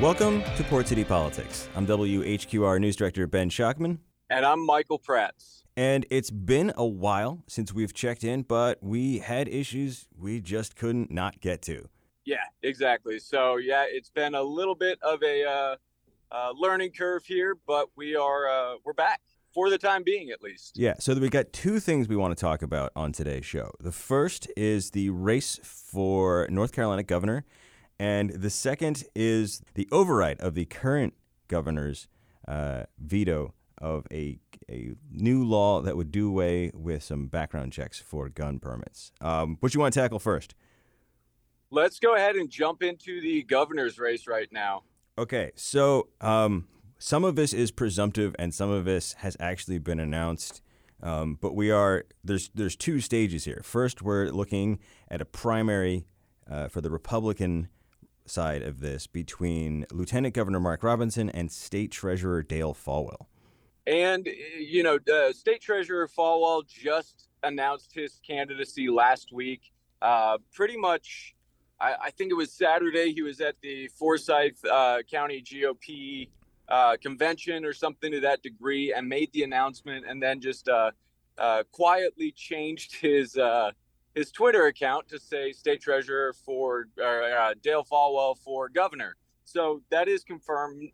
Welcome to Port City Politics. I'm WHQR News Director Ben Schachman. And I'm Michael Praats. And it's been a while since we've checked in, but we had issues we just couldn't not get to. Yeah, exactly. So, it's been a little bit of a learning curve here, but we're back. For the time being, at least. Yeah, so we got two things we want to talk about on today's show. The first is the race for North Carolina governor, and the second is the override of the current governor's veto of a new law that would do away with some background checks for gun permits. What you want to tackle first? Let's go ahead and jump into the governor's race right now. Okay, so... some of this is presumptive and some of this has actually been announced, but there's two stages here. First, we're looking at a primary for the Republican side of this between Lieutenant Governor Mark Robinson and State Treasurer Dale Folwell. And, State Treasurer Folwell just announced his candidacy last week. Pretty much, I think it was Saturday, he was at the Forsyth County GOP convention or something to that degree and made the announcement, and then just quietly changed his Twitter account to say State Treasurer Dale Folwell for governor. So that is confirmed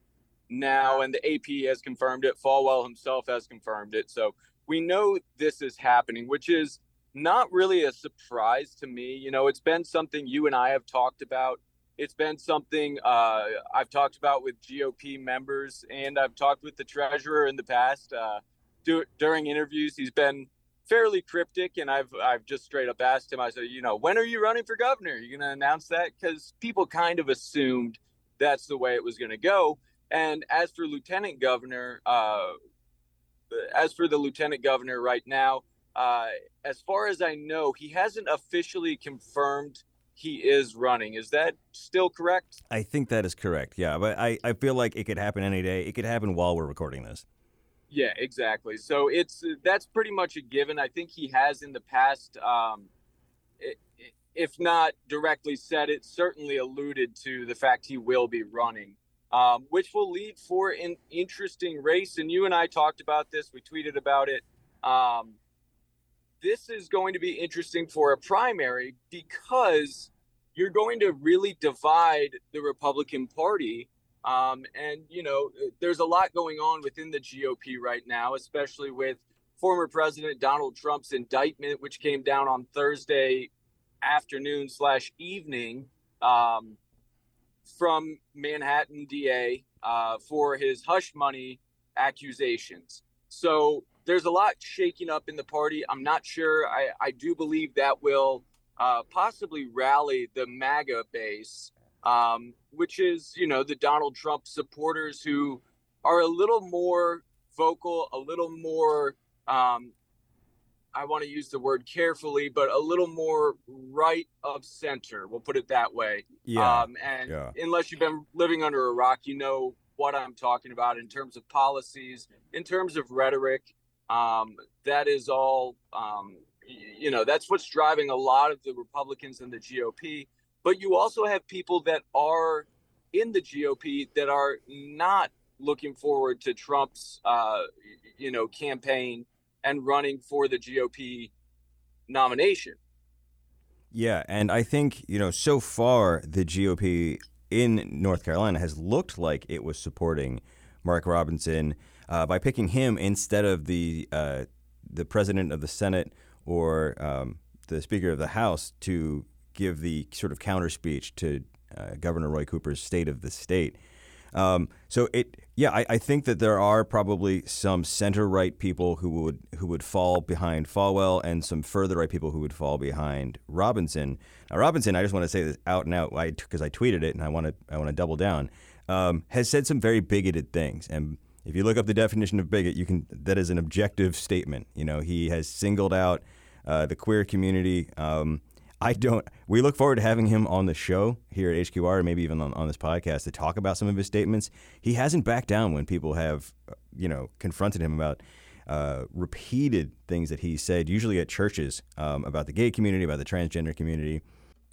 now, and the AP has confirmed it. Folwell himself has confirmed it. So we know this is happening, which is not really a surprise to me. It's been something you and I have talked about. It's been something I've talked about with GOP members, and I've talked with the treasurer in the past. During interviews, he's been fairly cryptic, and I've just straight up asked him, I said, when are you running for governor? Are you going to announce that? Because people kind of assumed that's the way it was going to go. And as for the lieutenant governor right now, as far as I know, he hasn't officially confirmed he is running. Is that still correct? I think that is correct, yeah. But I feel like it could happen any day. It could happen while we're recording this. Yeah, exactly. So that's pretty much a given. I think he has in the past, if not directly said it, certainly alluded to the fact he will be running, which will lead for an interesting race. And you and I talked about this. We tweeted about it. This is going to be interesting for a primary because you're going to really divide the Republican Party. There's a lot going on within the GOP right now, especially with former President Donald Trump's indictment, which came down on Thursday afternoon /evening from Manhattan DA for his hush money accusations. So there's a lot shaking up in the party. I'm not sure. I do believe that will possibly rally the MAGA base, which is, the Donald Trump supporters who are a little more vocal, a little more, I want to use the word carefully, but a little more right of center. We'll put it that way. Yeah. Unless you've been living under a rock, what I'm talking about in terms of policies, in terms of rhetoric. That is all, that's what's driving a lot of the Republicans in the GOP. But you also have people that are in the GOP that are not looking forward to Trump's, campaign and running for the GOP nomination. Yeah. And I think, so far the GOP in North Carolina has looked like it was supporting Mark Robinson by picking him instead of the president of the Senate or the Speaker of the House to give the sort of counter speech to Governor Roy Cooper's State of the State. I think that there are probably some center right people who would fall behind Folwell and some further right people who would fall behind Robinson. Now, Robinson, I just want to say this out and out because I tweeted it and I want to double down. Has said some very bigoted things, and if you look up the definition of bigot, that is an objective statement. He has singled out the queer community. We look forward to having him on the show here at HQR, or maybe even on this podcast, to talk about some of his statements. He hasn't backed down when people have, confronted him about repeated things that he said, usually at churches, about the gay community, about the transgender community.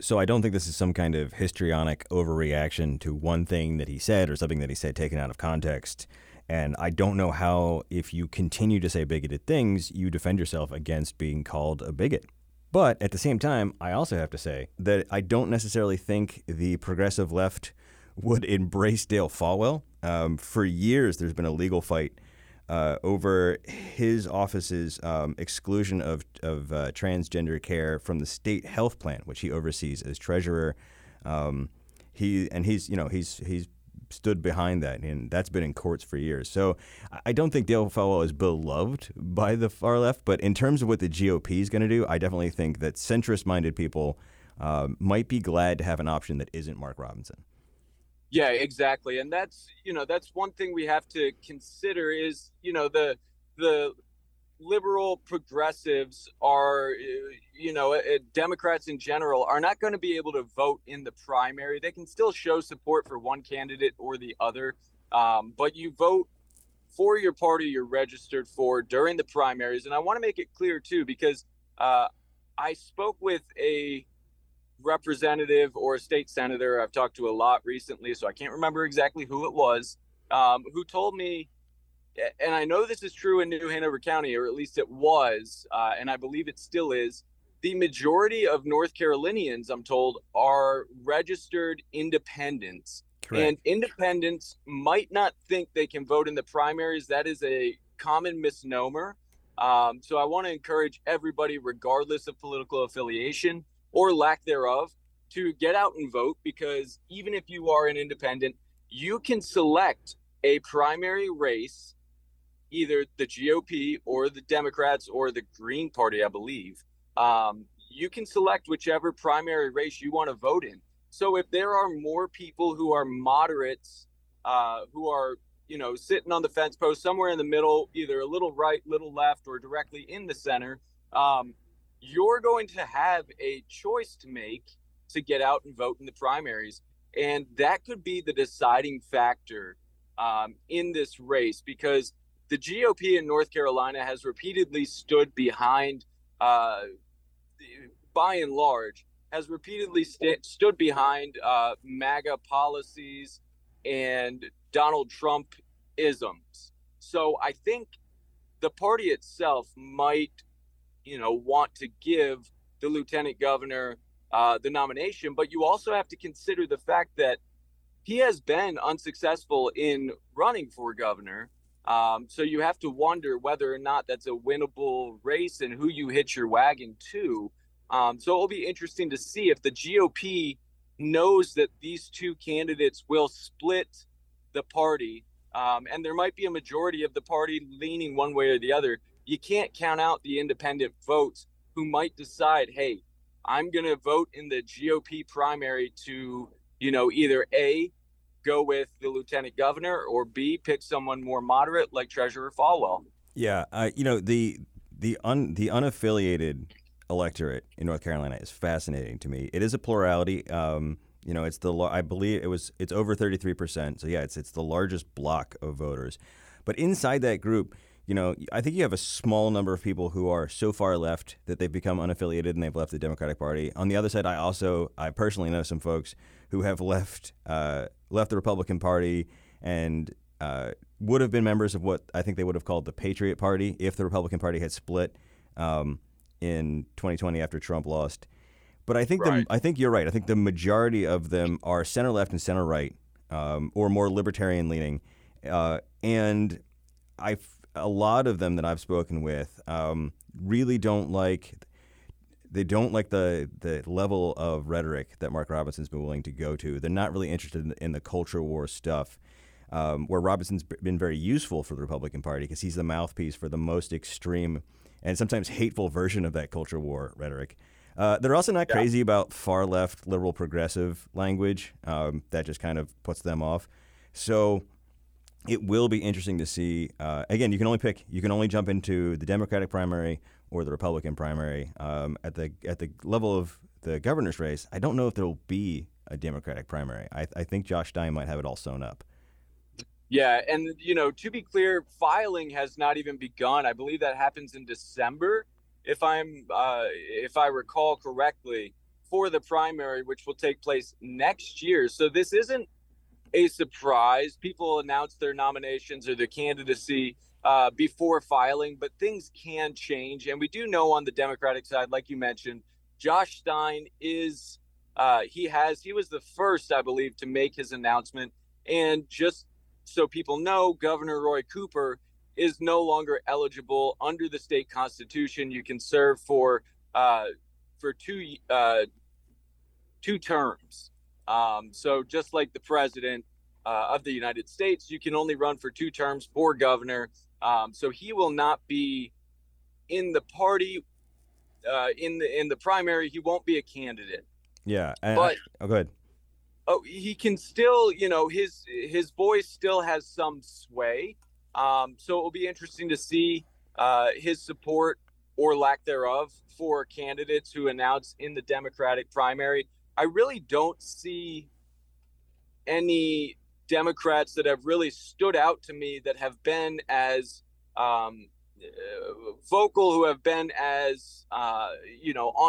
So I don't think this is some kind of histrionic overreaction to one thing that he said or something that he said taken out of context. And I don't know how, if you continue to say bigoted things, you defend yourself against being called a bigot. But at the same time, I also have to say that I don't necessarily think the progressive left would embrace Dale Folwell. For years, there's been a legal fight over his office's exclusion of transgender care from the state health plan, which he oversees as treasurer. He's stood behind that, and that's been in courts for years. So I don't think Dale Folwell is beloved by the far left, but in terms of what the GOP is going to do, I definitely think that centrist-minded people might be glad to have an option that isn't Mark Robinson. Yeah, exactly. And that's one thing we have to consider is, the liberal progressives are, Democrats in general are not going to be able to vote in the primary. They can still show support for one candidate or the other. But you vote for your party you're registered for during the primaries. And I want to make it clear, too, because I spoke with a representative or a state senator I've talked to a lot recently, so I can't remember exactly who it was, who told me, and I know this is true in New Hanover County, or at least it was, and I believe it still is, the majority of North Carolinians, I'm told, are registered independents. Correct. And independents might not think they can vote in the primaries. That is a common misnomer. So I want to encourage everybody, regardless of political affiliation or lack thereof, to get out and vote, because even if you are an independent, you can select a primary race, either the GOP or the Democrats or the Green Party, I believe. You can select whichever primary race you want to vote in. So if there are more people who are moderates, who are, sitting on the fence post somewhere in the middle, either a little right, little left, or directly in the center, you're going to have a choice to make to get out and vote in the primaries. And that could be the deciding factor in this race, because the GOP in North Carolina has repeatedly stood behind, by and large, has repeatedly stood behind MAGA policies and Donald Trump-isms. So I think the party itself might want to give the lieutenant governor the nomination. But you also have to consider the fact that he has been unsuccessful in running for governor. So you have to wonder whether or not that's a winnable race and who you hitch your wagon to. So it'll be interesting to see if the GOP knows that these two candidates will split the party. And there might be a majority of the party leaning one way or the other. You can't count out the independent votes who might decide, hey, I'm going to vote in the GOP primary to, either A, go with the lieutenant governor, or B, pick someone more moderate like Treasurer Folwell. Yeah. The unaffiliated electorate in North Carolina is fascinating to me. It is a plurality. It's I believe it's over 33%. So, yeah, it's the largest block of voters. But inside that group, I think you have a small number of people who are so far left that they've become unaffiliated and they've left the Democratic Party. On the other side, I personally know some folks who have left the Republican Party and would have been members of what I think they would have called the Patriot Party if the Republican Party had split in 2020 after Trump lost. But I think I think you're right. I think the majority of them are center left and center right, or more libertarian leaning, and a lot of them that I've spoken with really don't like the level of rhetoric that Mark Robinson's been willing to go to. They're not really interested in the culture war stuff, where Robinson's been very useful for the Republican Party because he's the mouthpiece for the most extreme and sometimes hateful version of that culture war rhetoric. They're also not crazy about far left liberal progressive language. That just kind of puts them off. So it will be interesting to see. Again, you can only jump into the Democratic primary or the Republican primary. At the level of the governor's race, I don't know if there will be a Democratic primary. I think Josh Stein might have it all sewn up. Yeah, and to be clear, filing has not even begun. I believe that happens in December, if I recall correctly. for the primary, which will take place next year. So this isn't a surprise. People announce their nominations or their candidacy before filing, but things can change. And we do know on the Democratic side, like you mentioned, Josh Stein is he was the first, I believe, to make his announcement. And just so people know, Governor Roy Cooper is no longer eligible under the state constitution. You can serve for two terms. So just like the president of the United States, you can only run for two terms for governor. So he will not be in the party in the primary. He won't be a candidate. Yeah. Go ahead. Oh, he can still, his voice still has some sway. So it will be interesting to see his support or lack thereof for candidates who announce in the Democratic primary. I really don't see any Democrats that have really stood out to me that have been as vocal, who have been as, on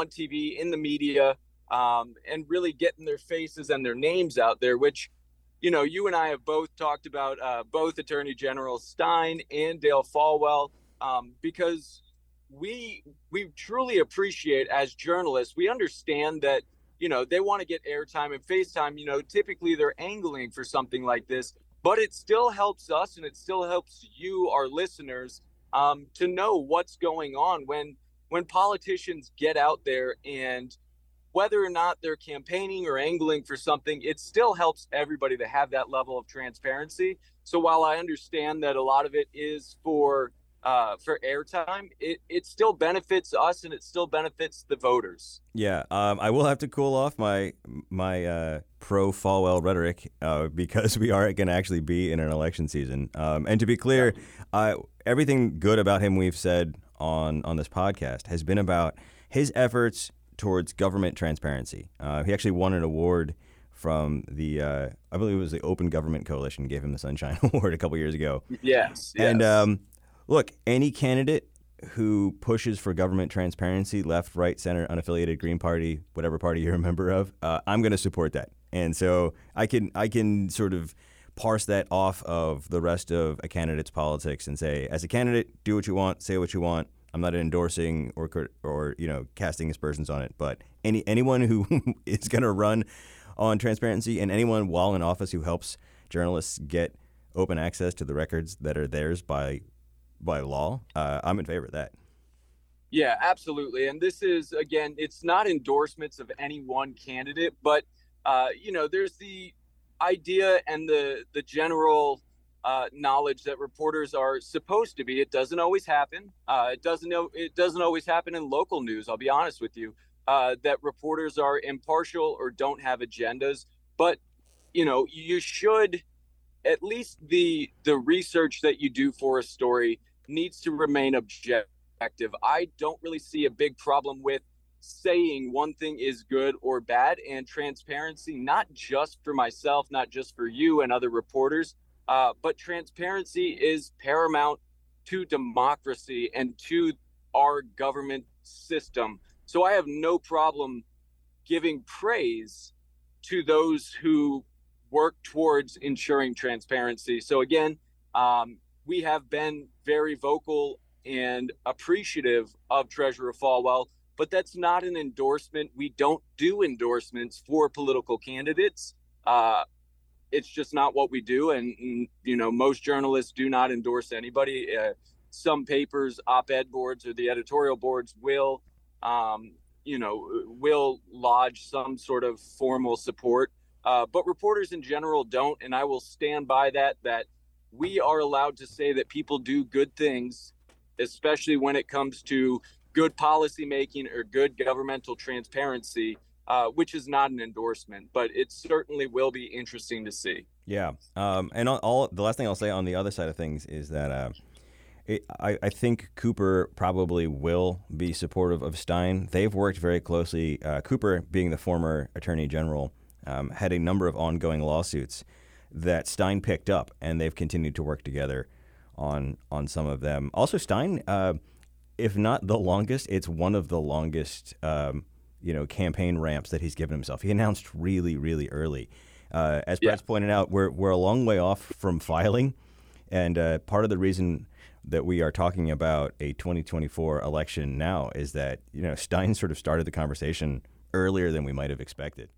TV, in the media, and really getting their faces and their names out there, which, you and I have both talked about both Attorney General Stein and Dale Folwell, because we truly appreciate, as journalists, we understand that, they want to get airtime and FaceTime. Typically they're angling for something like this, but it still helps us and it still helps you, our listeners, to know what's going on when politicians get out there, and whether or not they're campaigning or angling for something, it still helps everybody to have that level of transparency. So while I understand that a lot of it is for airtime, it still benefits us and it still benefits the voters. Yeah, I will have to cool off my pro-Falwell rhetoric because we are going to actually be in an election season. And to be clear, everything good about him we've said on this podcast has been about his efforts towards government transparency. He actually won an award from the, I believe it was the Open Government Coalition gave him the Sunshine Award a couple years ago. Yes. And look, any candidate who pushes for government transparency, left, right, center, unaffiliated, Green Party, whatever party you're a member of, I'm going to support that. And so I can sort of parse that off of the rest of a candidate's politics and say, as a candidate, do what you want, say what you want. I'm not endorsing or casting aspersions on it, but anyone who is going to run on transparency, and anyone while in office who helps journalists get open access to the records that are theirs by law, I'm in favor of that. Yeah, absolutely. And this is, again, it's not endorsements of any one candidate, but there's the idea and the general knowledge that reporters are supposed to be. It doesn't always happen. It doesn't always happen in local news, I'll be honest with you, that reporters are impartial or don't have agendas. But, you should, at least the research that you do for a story needs to remain objective. I don't really see a big problem with saying one thing is good or bad, and transparency, not just for myself, not just for you and other reporters, but transparency is paramount to democracy and to our government system. So I have no problem giving praise to those who work towards ensuring transparency. So again, we have been very vocal and appreciative of Treasurer Falwell, but that's not an endorsement. We don't do endorsements for political candidates. It's just not what we do. And, most journalists do not endorse anybody. Some papers, op-ed boards or the editorial boards will lodge some sort of formal support. But reporters in general don't. And I will stand by that we are allowed to say that people do good things, especially when it comes to good policymaking or good governmental transparency, which is not an endorsement, but it certainly will be interesting to see. Yeah. And the last thing I'll say on the other side of things is that I think Cooper probably will be supportive of Stein. They've worked very closely. Cooper, being the former attorney general, had a number of ongoing lawsuits that Stein picked up, and they've continued to work together on some of them. Also, Stein, if not the longest, it's one of the longest campaign ramps that he's given himself. He announced really, really early. As Brett's pointed out, we're a long way off from filing. And part of the reason that we are talking about a 2024 election now is that, Stein sort of started the conversation earlier than we might have expected.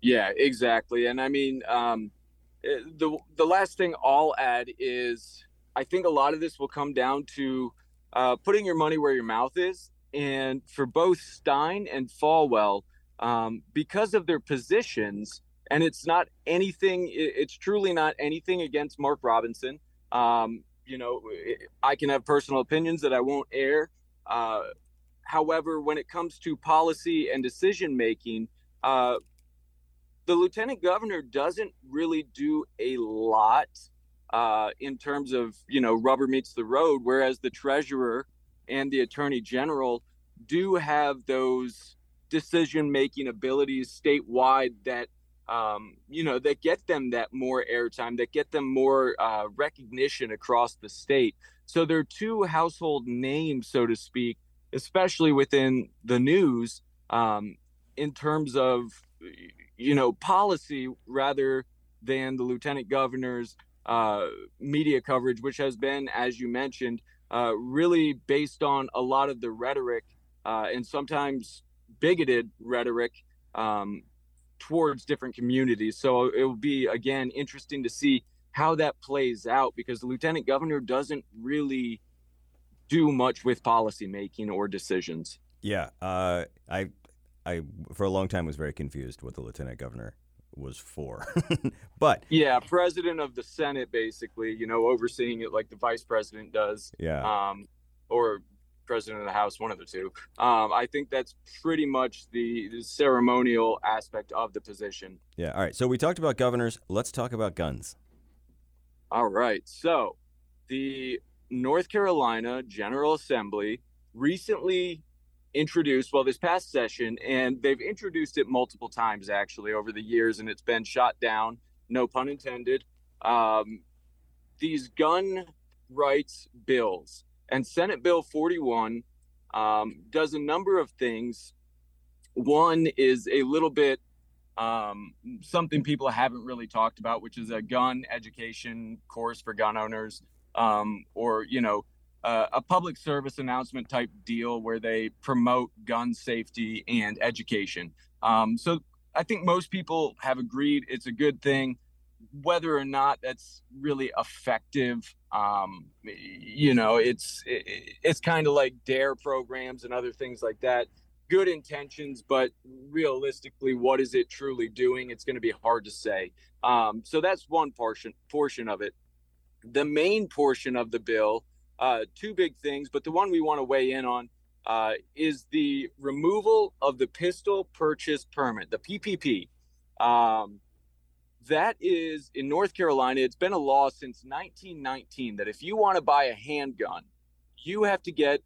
Yeah, exactly. And I mean, the last thing I'll add is I think a lot of this will come down to putting your money where your mouth is. And for both Stein and Folwell, because of their positions, and it's not anything, it's truly not anything against Mark Robinson. I can have personal opinions that I won't air. However, when it comes to policy and decision making, the lieutenant governor doesn't really do a lot in terms of, rubber meets the road, whereas the treasurer and the attorney general do have those decision making abilities statewide that that get them that more airtime, that get them more recognition across the state. So they're two household names, so to speak, especially within the news, in terms of, policy rather than the lieutenant governor's media coverage, which has been, as you mentioned, really based on a lot of the rhetoric and sometimes bigoted rhetoric towards different communities. So it will be, again, interesting to see how that plays out, because the lieutenant governor doesn't really do much with policymaking or decisions. Yeah, I for a long time was very confused what the lieutenant governor was for. But yeah, president of the Senate, basically, overseeing it like the vice president does. Yeah. Or president of the House, one of the two. I think that's pretty much the ceremonial aspect of the position. Yeah. All right. So we talked about governors. Let's talk about guns. All right. So the North Carolina General Assembly recently introduced, this past session, and they've introduced it multiple times actually over the years, and it's been shot down, no pun intended, these gun rights bills. And Senate Bill 41 does a number of things. One is a little bit something people haven't really talked about, which is a gun education course for gun owners, a public service announcement type deal where they promote gun safety and education. So I think most people have agreed it's a good thing. Whether or not that's really effective, it's kind of like DARE programs and other things like that. Good intentions, but realistically, what is it truly doing? It's going to be hard to say. So that's one portion of it. The main portion of the bill, two big things, but the one we want to weigh in on is the removal of the pistol purchase permit, the PPP. That is, in North Carolina, it's been a law since 1919 that if you want to buy a handgun, you have to get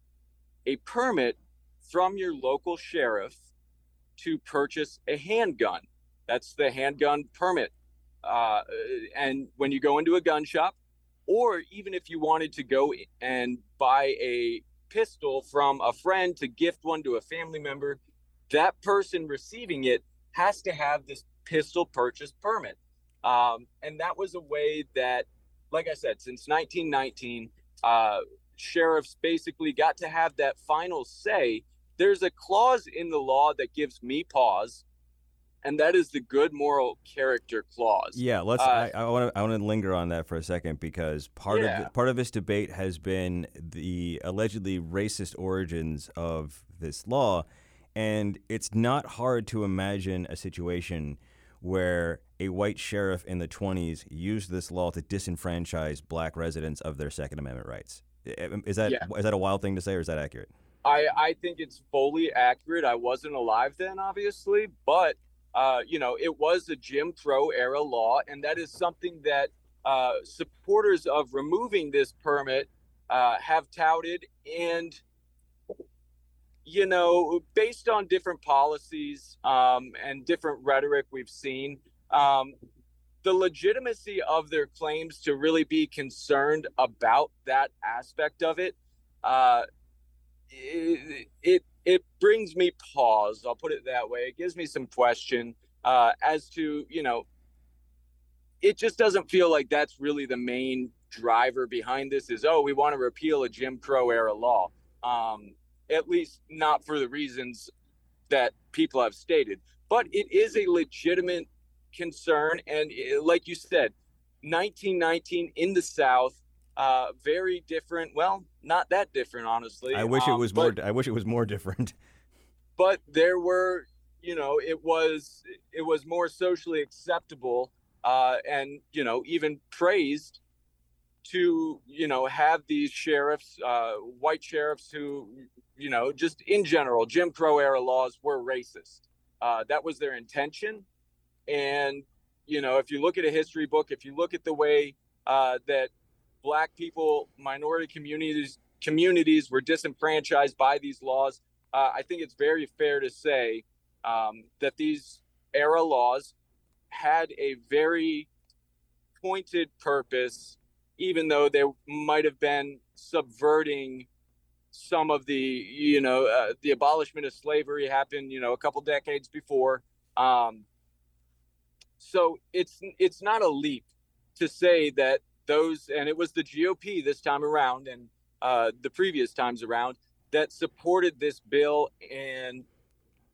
a permit from your local sheriff to purchase a handgun. That's the handgun permit. And when you go into a gun shop, or even if you wanted to go and buy a pistol from a friend to gift one to a family member, that person receiving it has to have this pistol purchase permit. And that was a way that, like I said, since 1919, sheriffs basically got to have that final say. There's a clause in the law that gives me pause, and that is the good moral character clause. Yeah, I want to linger on that for a second, because part of this debate has been the allegedly racist origins of this law, and it's not hard to imagine a situation where a white sheriff in the 20s used this law to disenfranchise black residents of their Second Amendment rights. Is that a wild thing to say, or is that accurate? I think it's fully accurate. I wasn't alive then, obviously, but it was a Jim Crow era law, and that is something that supporters of removing this permit have touted. And based on different policies and different rhetoric we've seen, the legitimacy of their claims to really be concerned about that aspect of it, it it brings me pause. I'll put it that way. It gives me some question as to, you know, it just doesn't feel like that's really the main driver behind this is, oh, we want to repeal a Jim Crow era law. At least not for the reasons that people have stated, but it is a legitimate concern. And it, like you said, 1919 in the South, very different. Well, not that different, honestly. I wish it was more. I wish it was more different. But there were, you know, it was more socially acceptable and, you know, even praised to, you know, have these sheriffs, white sheriffs who, you know, just in general, Jim Crow era laws were racist. That was their intention. And, you know, if you look at a history book, if you look at the way that Black people, minority communities were disenfranchised by these laws, I think it's very fair to say that these era laws had a very pointed purpose, even though they might have been subverting some of the, you know, the abolishment of slavery happened, you know, a couple decades before. So it's not a leap to say that those, and it was the GOP this time around and the previous times around that supported this bill. And,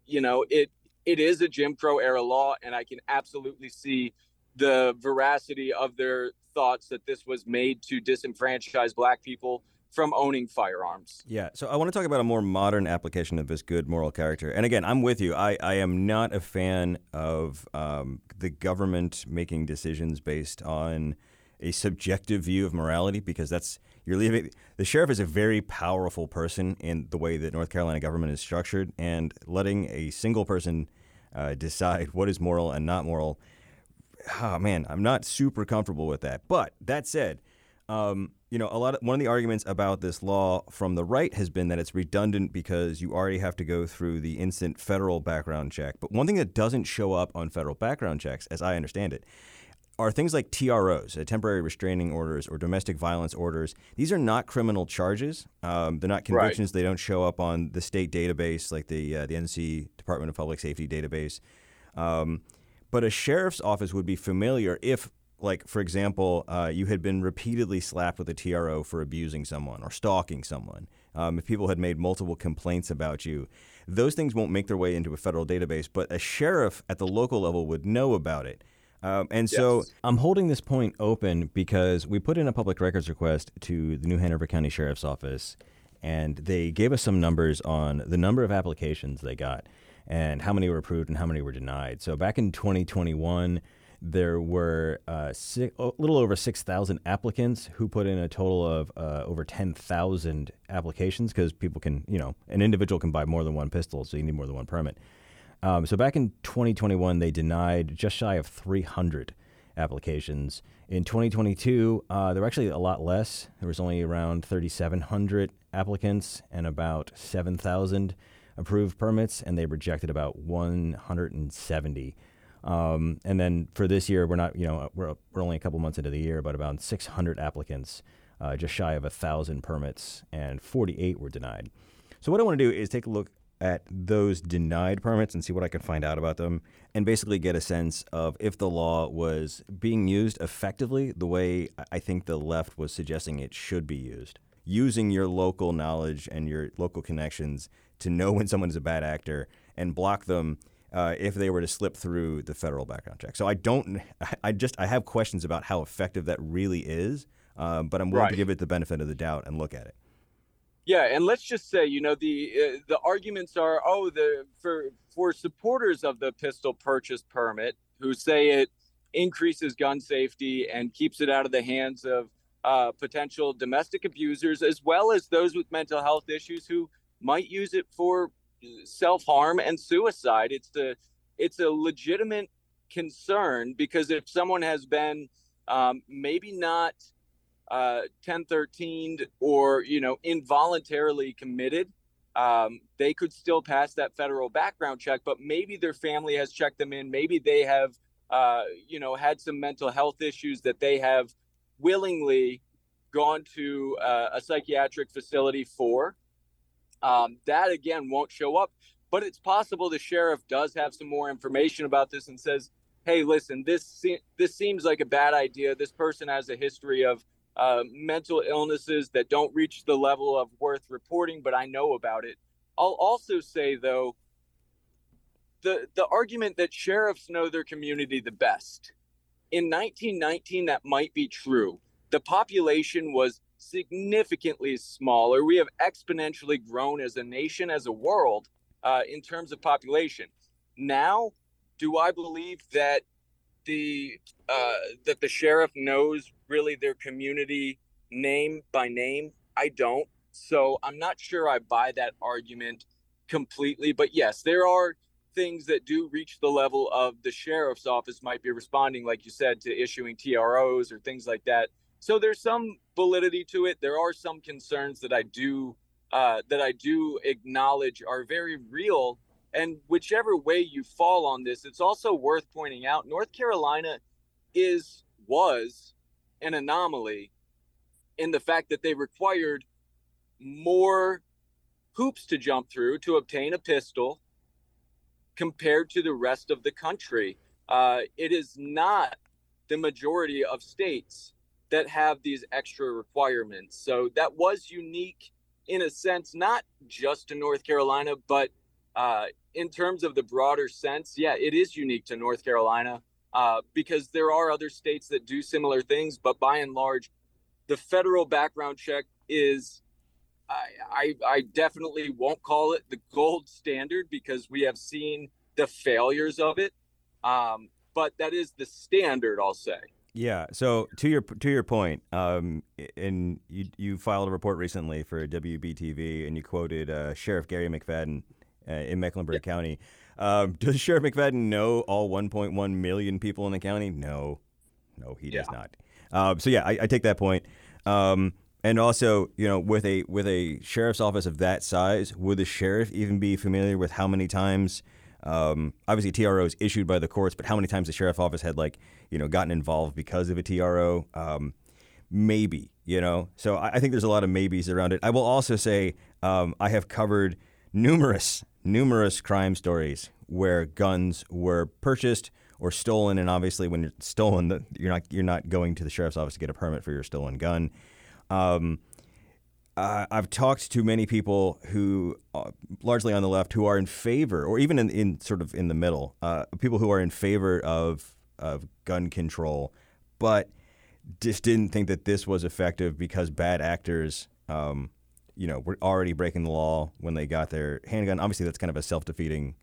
you know, it is a Jim Crow era law, and I can absolutely see the veracity of their thoughts that this was made to disenfranchise Black people from owning firearms. Yeah, so I want to talk about a more modern application of this good moral character. And again, I'm with you. I am not a fan of the government making decisions based on a subjective view of morality, because that's, you're leaving, the sheriff is a very powerful person in the way that North Carolina government is structured, and letting a single person decide what is moral and not moral, oh man, I'm not super comfortable with that. But that said, you know, one of the arguments about this law from the right has been that it's redundant because you already have to go through the instant federal background check. But one thing that doesn't show up on federal background checks, as I understand it, are things like TROs, temporary restraining orders, or domestic violence orders. These are not criminal charges. They're not convictions. Right. They don't show up on the state database, like the NC Department of Public Safety database. But a sheriff's office would be familiar if, like, for example, you had been repeatedly slapped with a TRO for abusing someone or stalking someone. If people had made multiple complaints about you, those things won't make their way into a federal database, but a sheriff at the local level would know about it. And so yes. I'm holding this point open because we put in a public records request to the New Hanover County Sheriff's Office, and they gave us some numbers on the number of applications they got and how many were approved and how many were denied. So back in 2021, there were a little over 6,000 applicants who put in a total of over 10,000 applications, because people can, you know, an individual can buy more than one pistol, so you need more than one permit. So back in 2021, they denied just shy of 300 applications. In 2022, there were actually a lot less. There was only around 3,700 applicants and about 7,000 approved permits, and they rejected about 170. And then for this year, we're not, you know, we're only a couple months into the year, but about 600 applicants, just shy of 1,000 permits, and 48 were denied. So what I want to do is take a look at those denied permits and see what I can find out about them, and basically get a sense of if the law was being used effectively the way I think the left was suggesting it should be used. Using your local knowledge and your local connections to know when someone is a bad actor and block them if they were to slip through the federal background check. So I have questions about how effective that really is, but I'm willing to give it the benefit of the doubt and look at it. Yeah, and let's just say, you know, the arguments are, for supporters of the pistol purchase permit who say it increases gun safety and keeps it out of the hands of potential domestic abusers, as well as those with mental health issues who might use it for self-harm and suicide. It's a legitimate concern, because if someone has been maybe not 1013'd or, you know, involuntarily committed, they could still pass that federal background check, but maybe their family has checked them in. Maybe they have, you know, had some mental health issues that they have willingly gone to a psychiatric facility for. That, again, won't show up. But it's possible the sheriff does have some more information about this and says, hey, listen, this seems like a bad idea. This person has a history of mental illnesses that don't reach the level of worth reporting, but I know about it. I'll also say, though, the argument that sheriffs know their community the best. In 1919, that might be true. The population was significantly smaller. We have exponentially grown as a nation, as a world, in terms of population. Now, do I believe that the sheriff knows really their community name by name? I don't. So I'm not sure I buy that argument completely. But yes, there are things that do reach the level of the sheriff's office might be responding, like you said, to issuing TROs or things like that. So there's some validity to it. There are some concerns that I do acknowledge are very real. And whichever way you fall on this, it's also worth pointing out North Carolina was an anomaly in the fact that they required more hoops to jump through to obtain a pistol compared to the rest of the country. It is not the majority of states that have these extra requirements. So that was unique in a sense, not just to North Carolina, but in terms of the broader sense, yeah, it is unique to North Carolina because there are other states that do similar things. But by and large, the federal background check is, I definitely won't call it the gold standard because we have seen the failures of it. But that is the standard, I'll say. Yeah. So to your point, and you filed a report recently for WBTV and you quoted Sheriff Gary McFadden. In Mecklenburg County. Does Sheriff McFadden know all 1.1 million people in the county? No, he does not. I take that point. And also, with a sheriff's office of that size, would the sheriff even be familiar with how many times, obviously TROs issued by the courts, but how many times the sheriff's office had gotten involved because of a TRO? Maybe, so I think there's a lot of maybes around it. I will also say I have covered numerous crime stories where guns were purchased or stolen, and obviously when it's stolen, you're not going to the sheriff's office to get a permit for your stolen gun. I've talked to many people who, largely on the left, who are in favor, or even in sort of in the middle, people who are in favor of gun control, but just didn't think that this was effective because bad actors. We're already breaking the law when they got their handgun. Obviously, that's kind of a self-defeating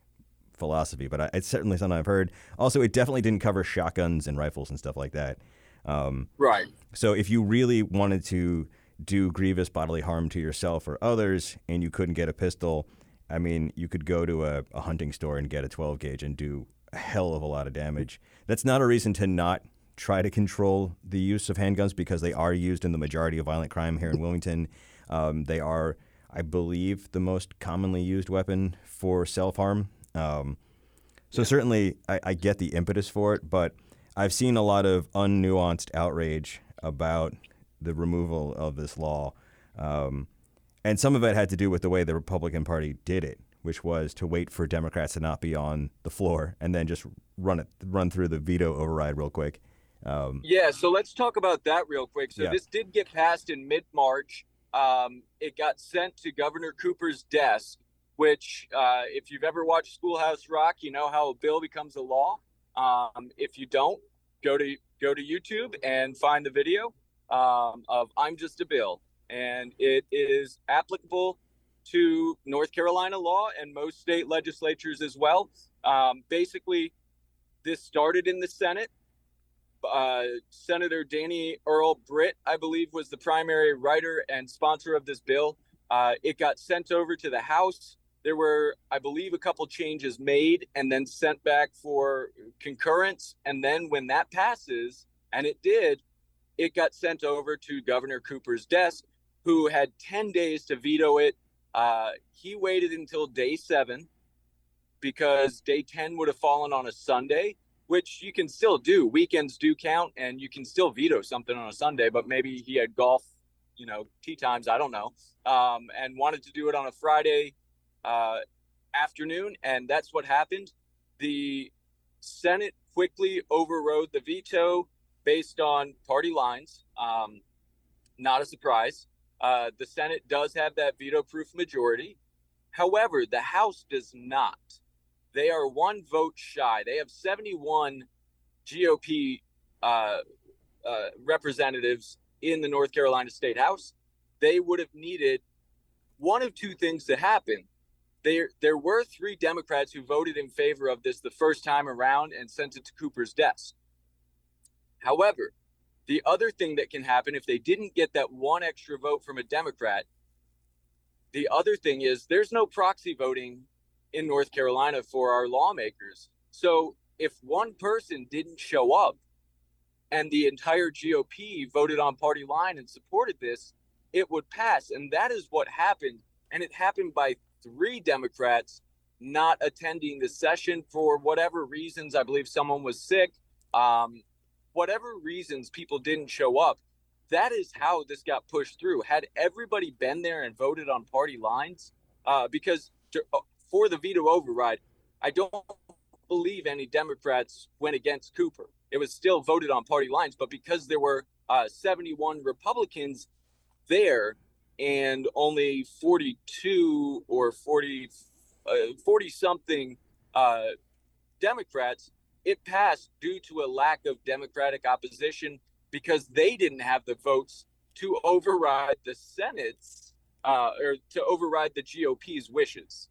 philosophy, but it's certainly something I've heard. Also, it definitely didn't cover shotguns and rifles and stuff like that. Right. So if you really wanted to do grievous bodily harm to yourself or others and you couldn't get a pistol, I mean, you could go to a hunting store and get a 12-gauge and do a hell of a lot of damage. That's not a reason to not try to control the use of handguns because they are used in the majority of violent crime here in Wilmington. They are, I believe, the most commonly used weapon for self-harm. Certainly I get the impetus for it, but I've seen a lot of unnuanced outrage about the removal of this law. And some of it had to do with the way the Republican Party did it, which was to wait for Democrats to not be on the floor and then just run through the veto override real quick. So let's talk about that real quick. So this did get passed in mid-March. It got sent to Governor Cooper's desk, which if you've ever watched Schoolhouse Rock, you know how a bill becomes a law. If you don't, go to YouTube and find the video of I'm Just a Bill. And it is applicable to North Carolina law and most state legislatures as well. Basically, this started in the Senate. Senator Danny Earl Britt, I believe, was the primary writer and sponsor of this bill. It got sent over to the House. There were, I believe, a couple changes made and then sent back for concurrence. And then when that passes, and it did, it got sent over to Governor Cooper's desk, who had 10 days to veto it. He waited until day 7 because day 10 would have fallen on a Sunday, which you can still do. Weekends do count, and you can still veto something on a Sunday, but maybe he had golf you know, tea times, I don't know, and wanted to do it on a Friday afternoon. And that's what happened. The Senate quickly overrode the veto based on party lines. Not a surprise. The Senate does have that veto-proof majority. However, the House does not. They are one vote shy. They have 71 GOP representatives in the North Carolina State House. They would have needed one of two things to happen. There were three Democrats who voted in favor of this the first time around and sent it to Cooper's desk. However, the other thing that can happen if they didn't get that one extra vote from a Democrat, the other thing is there's no proxy voting in North Carolina for our lawmakers. So if one person didn't show up and the entire GOP voted on party line and supported this, it would pass. And that is what happened. And it happened by three Democrats not attending the session for whatever reasons. I believe someone was sick. Whatever reasons people didn't show up, that is how this got pushed through. Had everybody been there and voted on party lines, because for the veto override, I don't believe any Democrats went against Cooper. It was still voted on party lines, but because there were 71 Republicans there and only 42 or 40-something Democrats, it passed due to a lack of Democratic opposition because they didn't have the votes to override the Senate's or to override the GOP's wishes.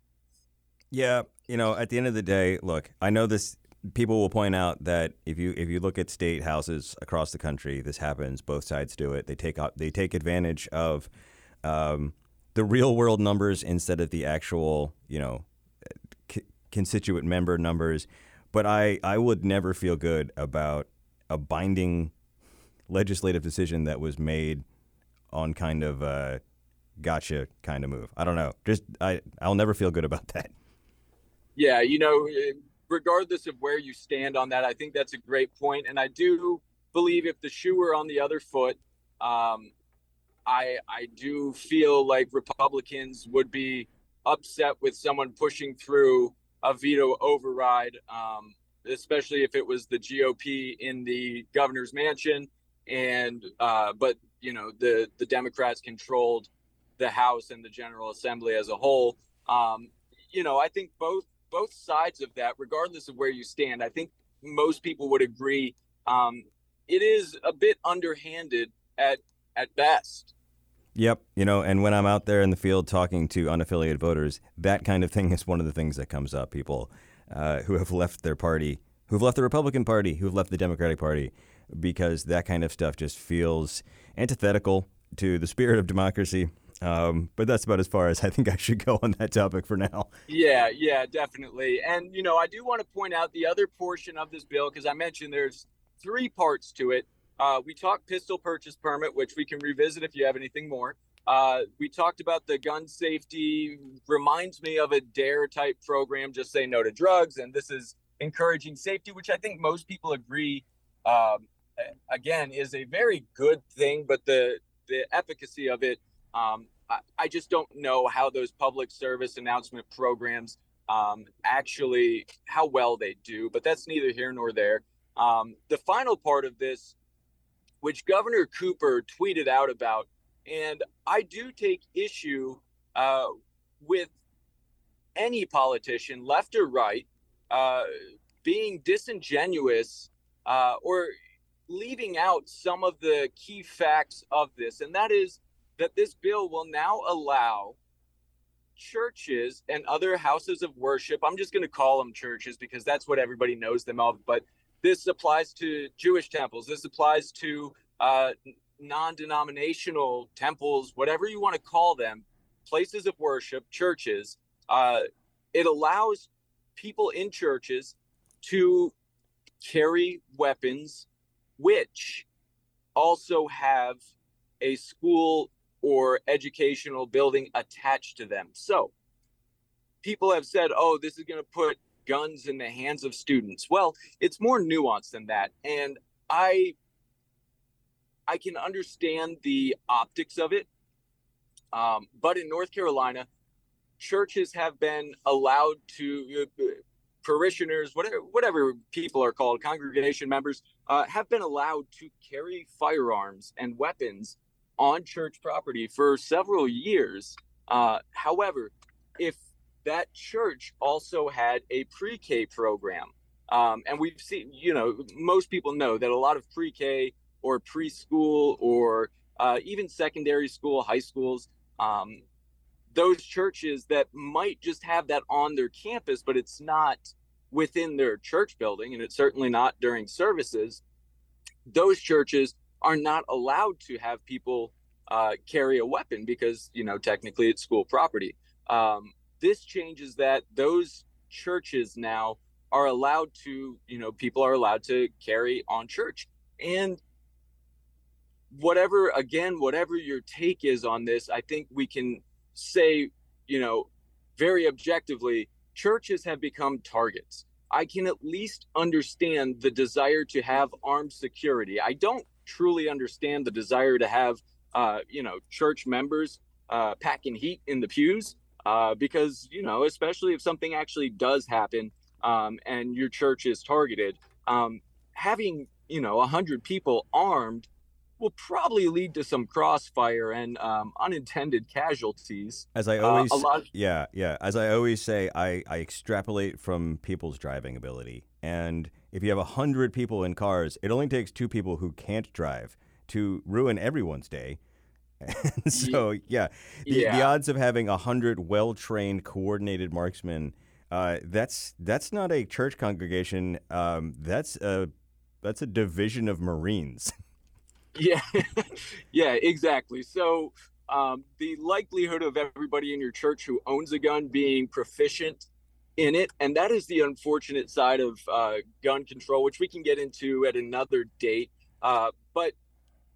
Yeah. You know, at the end of the day, look, I know this. People will point out that if you look at state houses across the country, this happens. Both sides do it. They take advantage of the real world numbers instead of the actual, you know, constituent member numbers. But I would never feel good about a binding legislative decision that was made on kind of a gotcha kind of move. I don't know. Just I'll never feel good about that. Yeah, you know, regardless of where you stand on that, I think that's a great point. And I do believe if the shoe were on the other foot, I do feel like Republicans would be upset with someone pushing through a veto override, especially if it was the GOP in the governor's mansion. And but, you know, the Democrats controlled the House and the General Assembly as a whole. You know, I think both sides of that, regardless of where you stand, I think most people would agree. It is a bit underhanded at best. Yep. You know, and when I'm out there in the field talking to unaffiliated voters, that kind of thing is one of the things that comes up. People who have left their party, who've left the Republican Party, who've left the Democratic Party, because that kind of stuff just feels antithetical to the spirit of democracy. But that's about as far as I think I should go on that topic for now. Yeah, definitely. And, you know, I do want to point out the other portion of this bill, because I mentioned there's three parts to it. We talked pistol purchase permit, which we can revisit if you have anything more. We talked about the gun safety, reminds me of a DARE type program, just say no to drugs. And this is encouraging safety, which I think most people agree, again, is a very good thing. But the efficacy of it, I just don't know how those public service announcement programs actually, how well they do, but that's neither here nor there. The final part of this, which Governor Cooper tweeted out about, and I do take issue with any politician, left or right, being disingenuous or leaving out some of the key facts of this, and that is that this bill will now allow churches and other houses of worship. I'm just going to call them churches because that's what everybody knows them of. But this applies to Jewish temples. This applies to non-denominational temples, whatever you want to call them, places of worship, churches. It allows people in churches to carry weapons, which also have a school or educational building attached to them. So people have said, oh, this is going to put guns in the hands of students. Well, it's more nuanced than that. And I I can understand the optics of it. But in North Carolina, churches have been allowed to, parishioners, whatever people are called, congregation members, have been allowed to carry firearms and weapons on church property for several years. However, if that church also had a pre-K program, and we've seen, most people know that a lot of pre-K or preschool or even secondary school, high schools, those churches that might just have that on their campus, but it's not within their church building, and it's certainly not during services, those churches are not allowed to have people carry a weapon because, technically it's school property. This changes that. Those churches now are allowed to, people are allowed to carry on church. And whatever your take is on this, I think we can say, very objectively, churches have become targets. I can at least understand the desire to have armed security. I don't truly understand the desire to have, church members packing heat in the pews, because, especially if something actually does happen and your church is targeted, having, 100 people armed will probably lead to some crossfire and unintended casualties. As I always as I always say, I extrapolate from people's driving ability. And if you have 100 people in cars, it only takes 2 people who can't drive to ruin everyone's day. And so, the odds of having 100 well-trained, coordinated marksmen, that's not a church congregation. That's a division of Marines. Yeah, exactly. So the likelihood of everybody in your church who owns a gun being proficient in it, and that is the unfortunate side of gun control, which we can get into at another date. But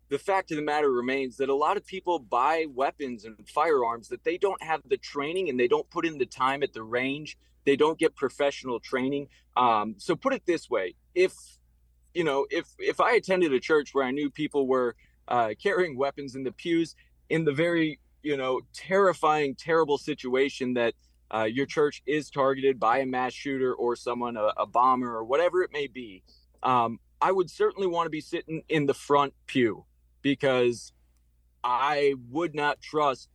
the fact of the matter remains that a lot of people buy weapons and firearms that they don't have the training, and they don't put in the time at the range. They don't get professional training. So put it this way, if I attended a church where I knew people were carrying weapons in the pews, in the very, terrifying, terrible situation that your church is targeted by a mass shooter or someone, a bomber or whatever it may be, I would certainly want to be sitting in the front pew, because I would not trust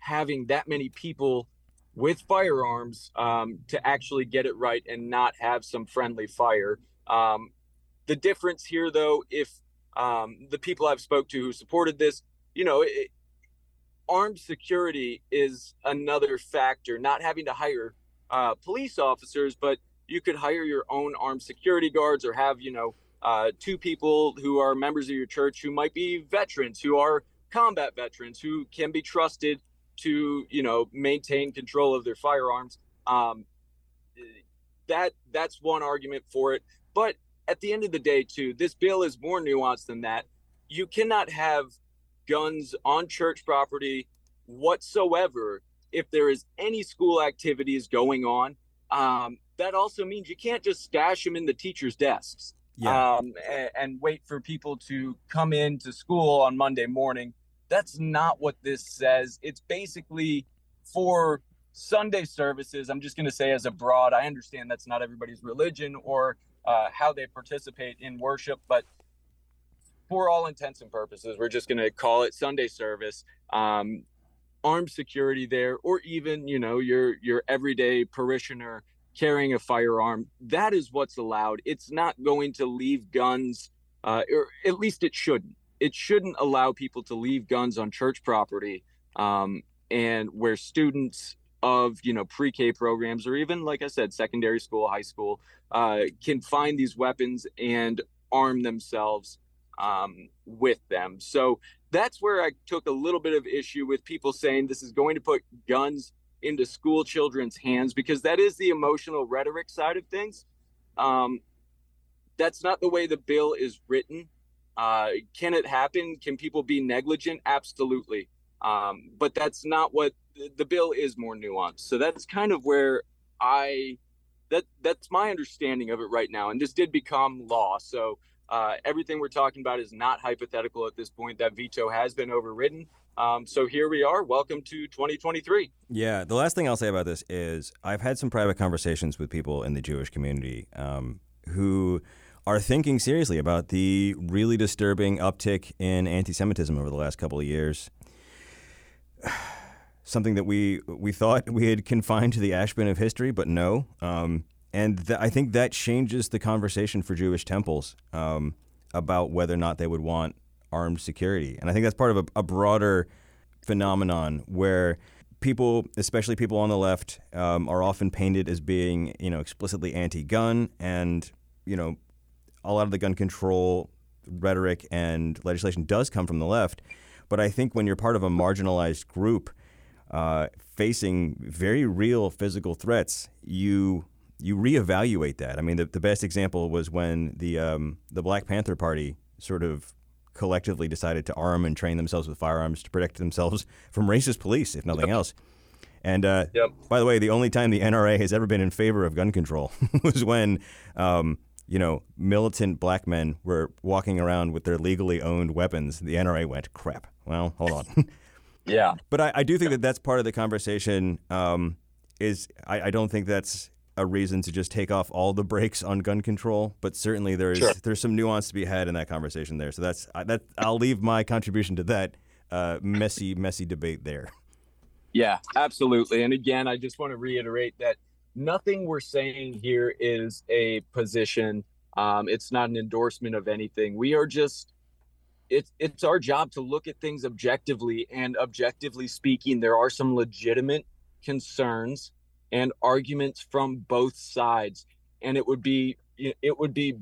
having that many people with firearms to actually get it right and not have some friendly fire. The difference here, though, if the people I've spoke to who supported this, armed security is another factor, not having to hire police officers, but you could hire your own armed security guards, or have, 2 people who are members of your church who might be veterans, who are combat veterans, who can be trusted to, maintain control of their firearms. That's one argument for it. But at the end of the day, too, this bill is more nuanced than that. You cannot have guns on church property whatsoever if there is any school activities going on. That also means you can't just stash them in the teachers' desks and wait for people to come into school on Monday morning. That's not what this says. It's basically for Sunday services. I'm just going to say, as a broad, I understand that's not everybody's religion or how they participate in worship, but for all intents and purposes, we're just going to call it Sunday service. Armed security there, or even, your everyday parishioner carrying a firearm, that is what's allowed. It's not going to leave guns, or at least it shouldn't. It shouldn't allow people to leave guns on church property, and where students of, pre-K programs, or even, like I said, secondary school, high school, can find these weapons and arm themselves with them. So that's where I took a little bit of issue with people saying this is going to put guns into school children's hands, because that is the emotional rhetoric side of things. That's not the way the bill is written. Can it happen? Can people be negligent? Absolutely. But that's not what the bill is, more nuanced. So that's kind of where that's my understanding of it right now. And this did become law. So Everything we're talking about is not hypothetical at this point. That veto has been overridden. So here we are. Welcome to 2023. Yeah. The last thing I'll say about this is I've had some private conversations with people in the Jewish community who are thinking seriously about the really disturbing uptick in anti-Semitism over the last couple of years. Something that we thought we had confined to the ash bin of history, but no. I think that changes the conversation for Jewish temples about whether or not they would want armed security. And I think that's part of a broader phenomenon where people, especially people on the left, are often painted as being, explicitly anti-gun, and, a lot of the gun control rhetoric and legislation does come from the left. But I think when you're part of a marginalized group facing very real physical threats, you reevaluate that. I mean, the best example was when the Black Panther Party sort of collectively decided to arm and train themselves with firearms to protect themselves from racist police, if nothing else. And by the way, the only time the NRA has ever been in favor of gun control was when, militant black men were walking around with their legally owned weapons. The NRA went, crap. Well, hold on. Yeah. But I do think that that's part of the conversation I don't think that's a reason to just take off all the brakes on gun control, but certainly there's some nuance to be had in that conversation there. So I'll leave my contribution to that messy debate there. Yeah, absolutely. And again, I just want to reiterate that nothing we're saying here is a position. It's not an endorsement of anything. We are just, it's our job to look at things objectively, and objectively speaking, there are some legitimate concerns and arguments from both sides. And it would be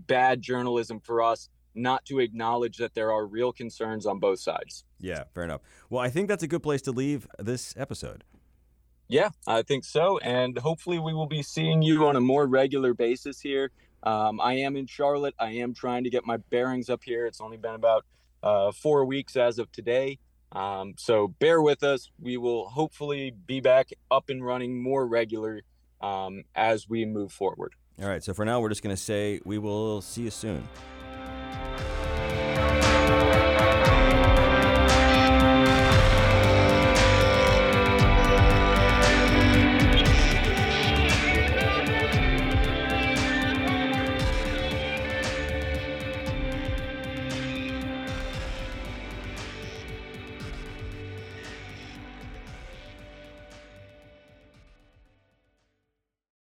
bad journalism for us not to acknowledge that there are real concerns on both sides. Yeah, fair enough. Well, I think that's a good place to leave this episode. Yeah, I think so. And hopefully we will be seeing you on a more regular basis here. I am in Charlotte. I am trying to get my bearings up here. It's only been about 4 weeks as of today. So bear with us. We will hopefully be back up and running more regular as we move forward. All right. So for now, we're just going to say we will see you soon.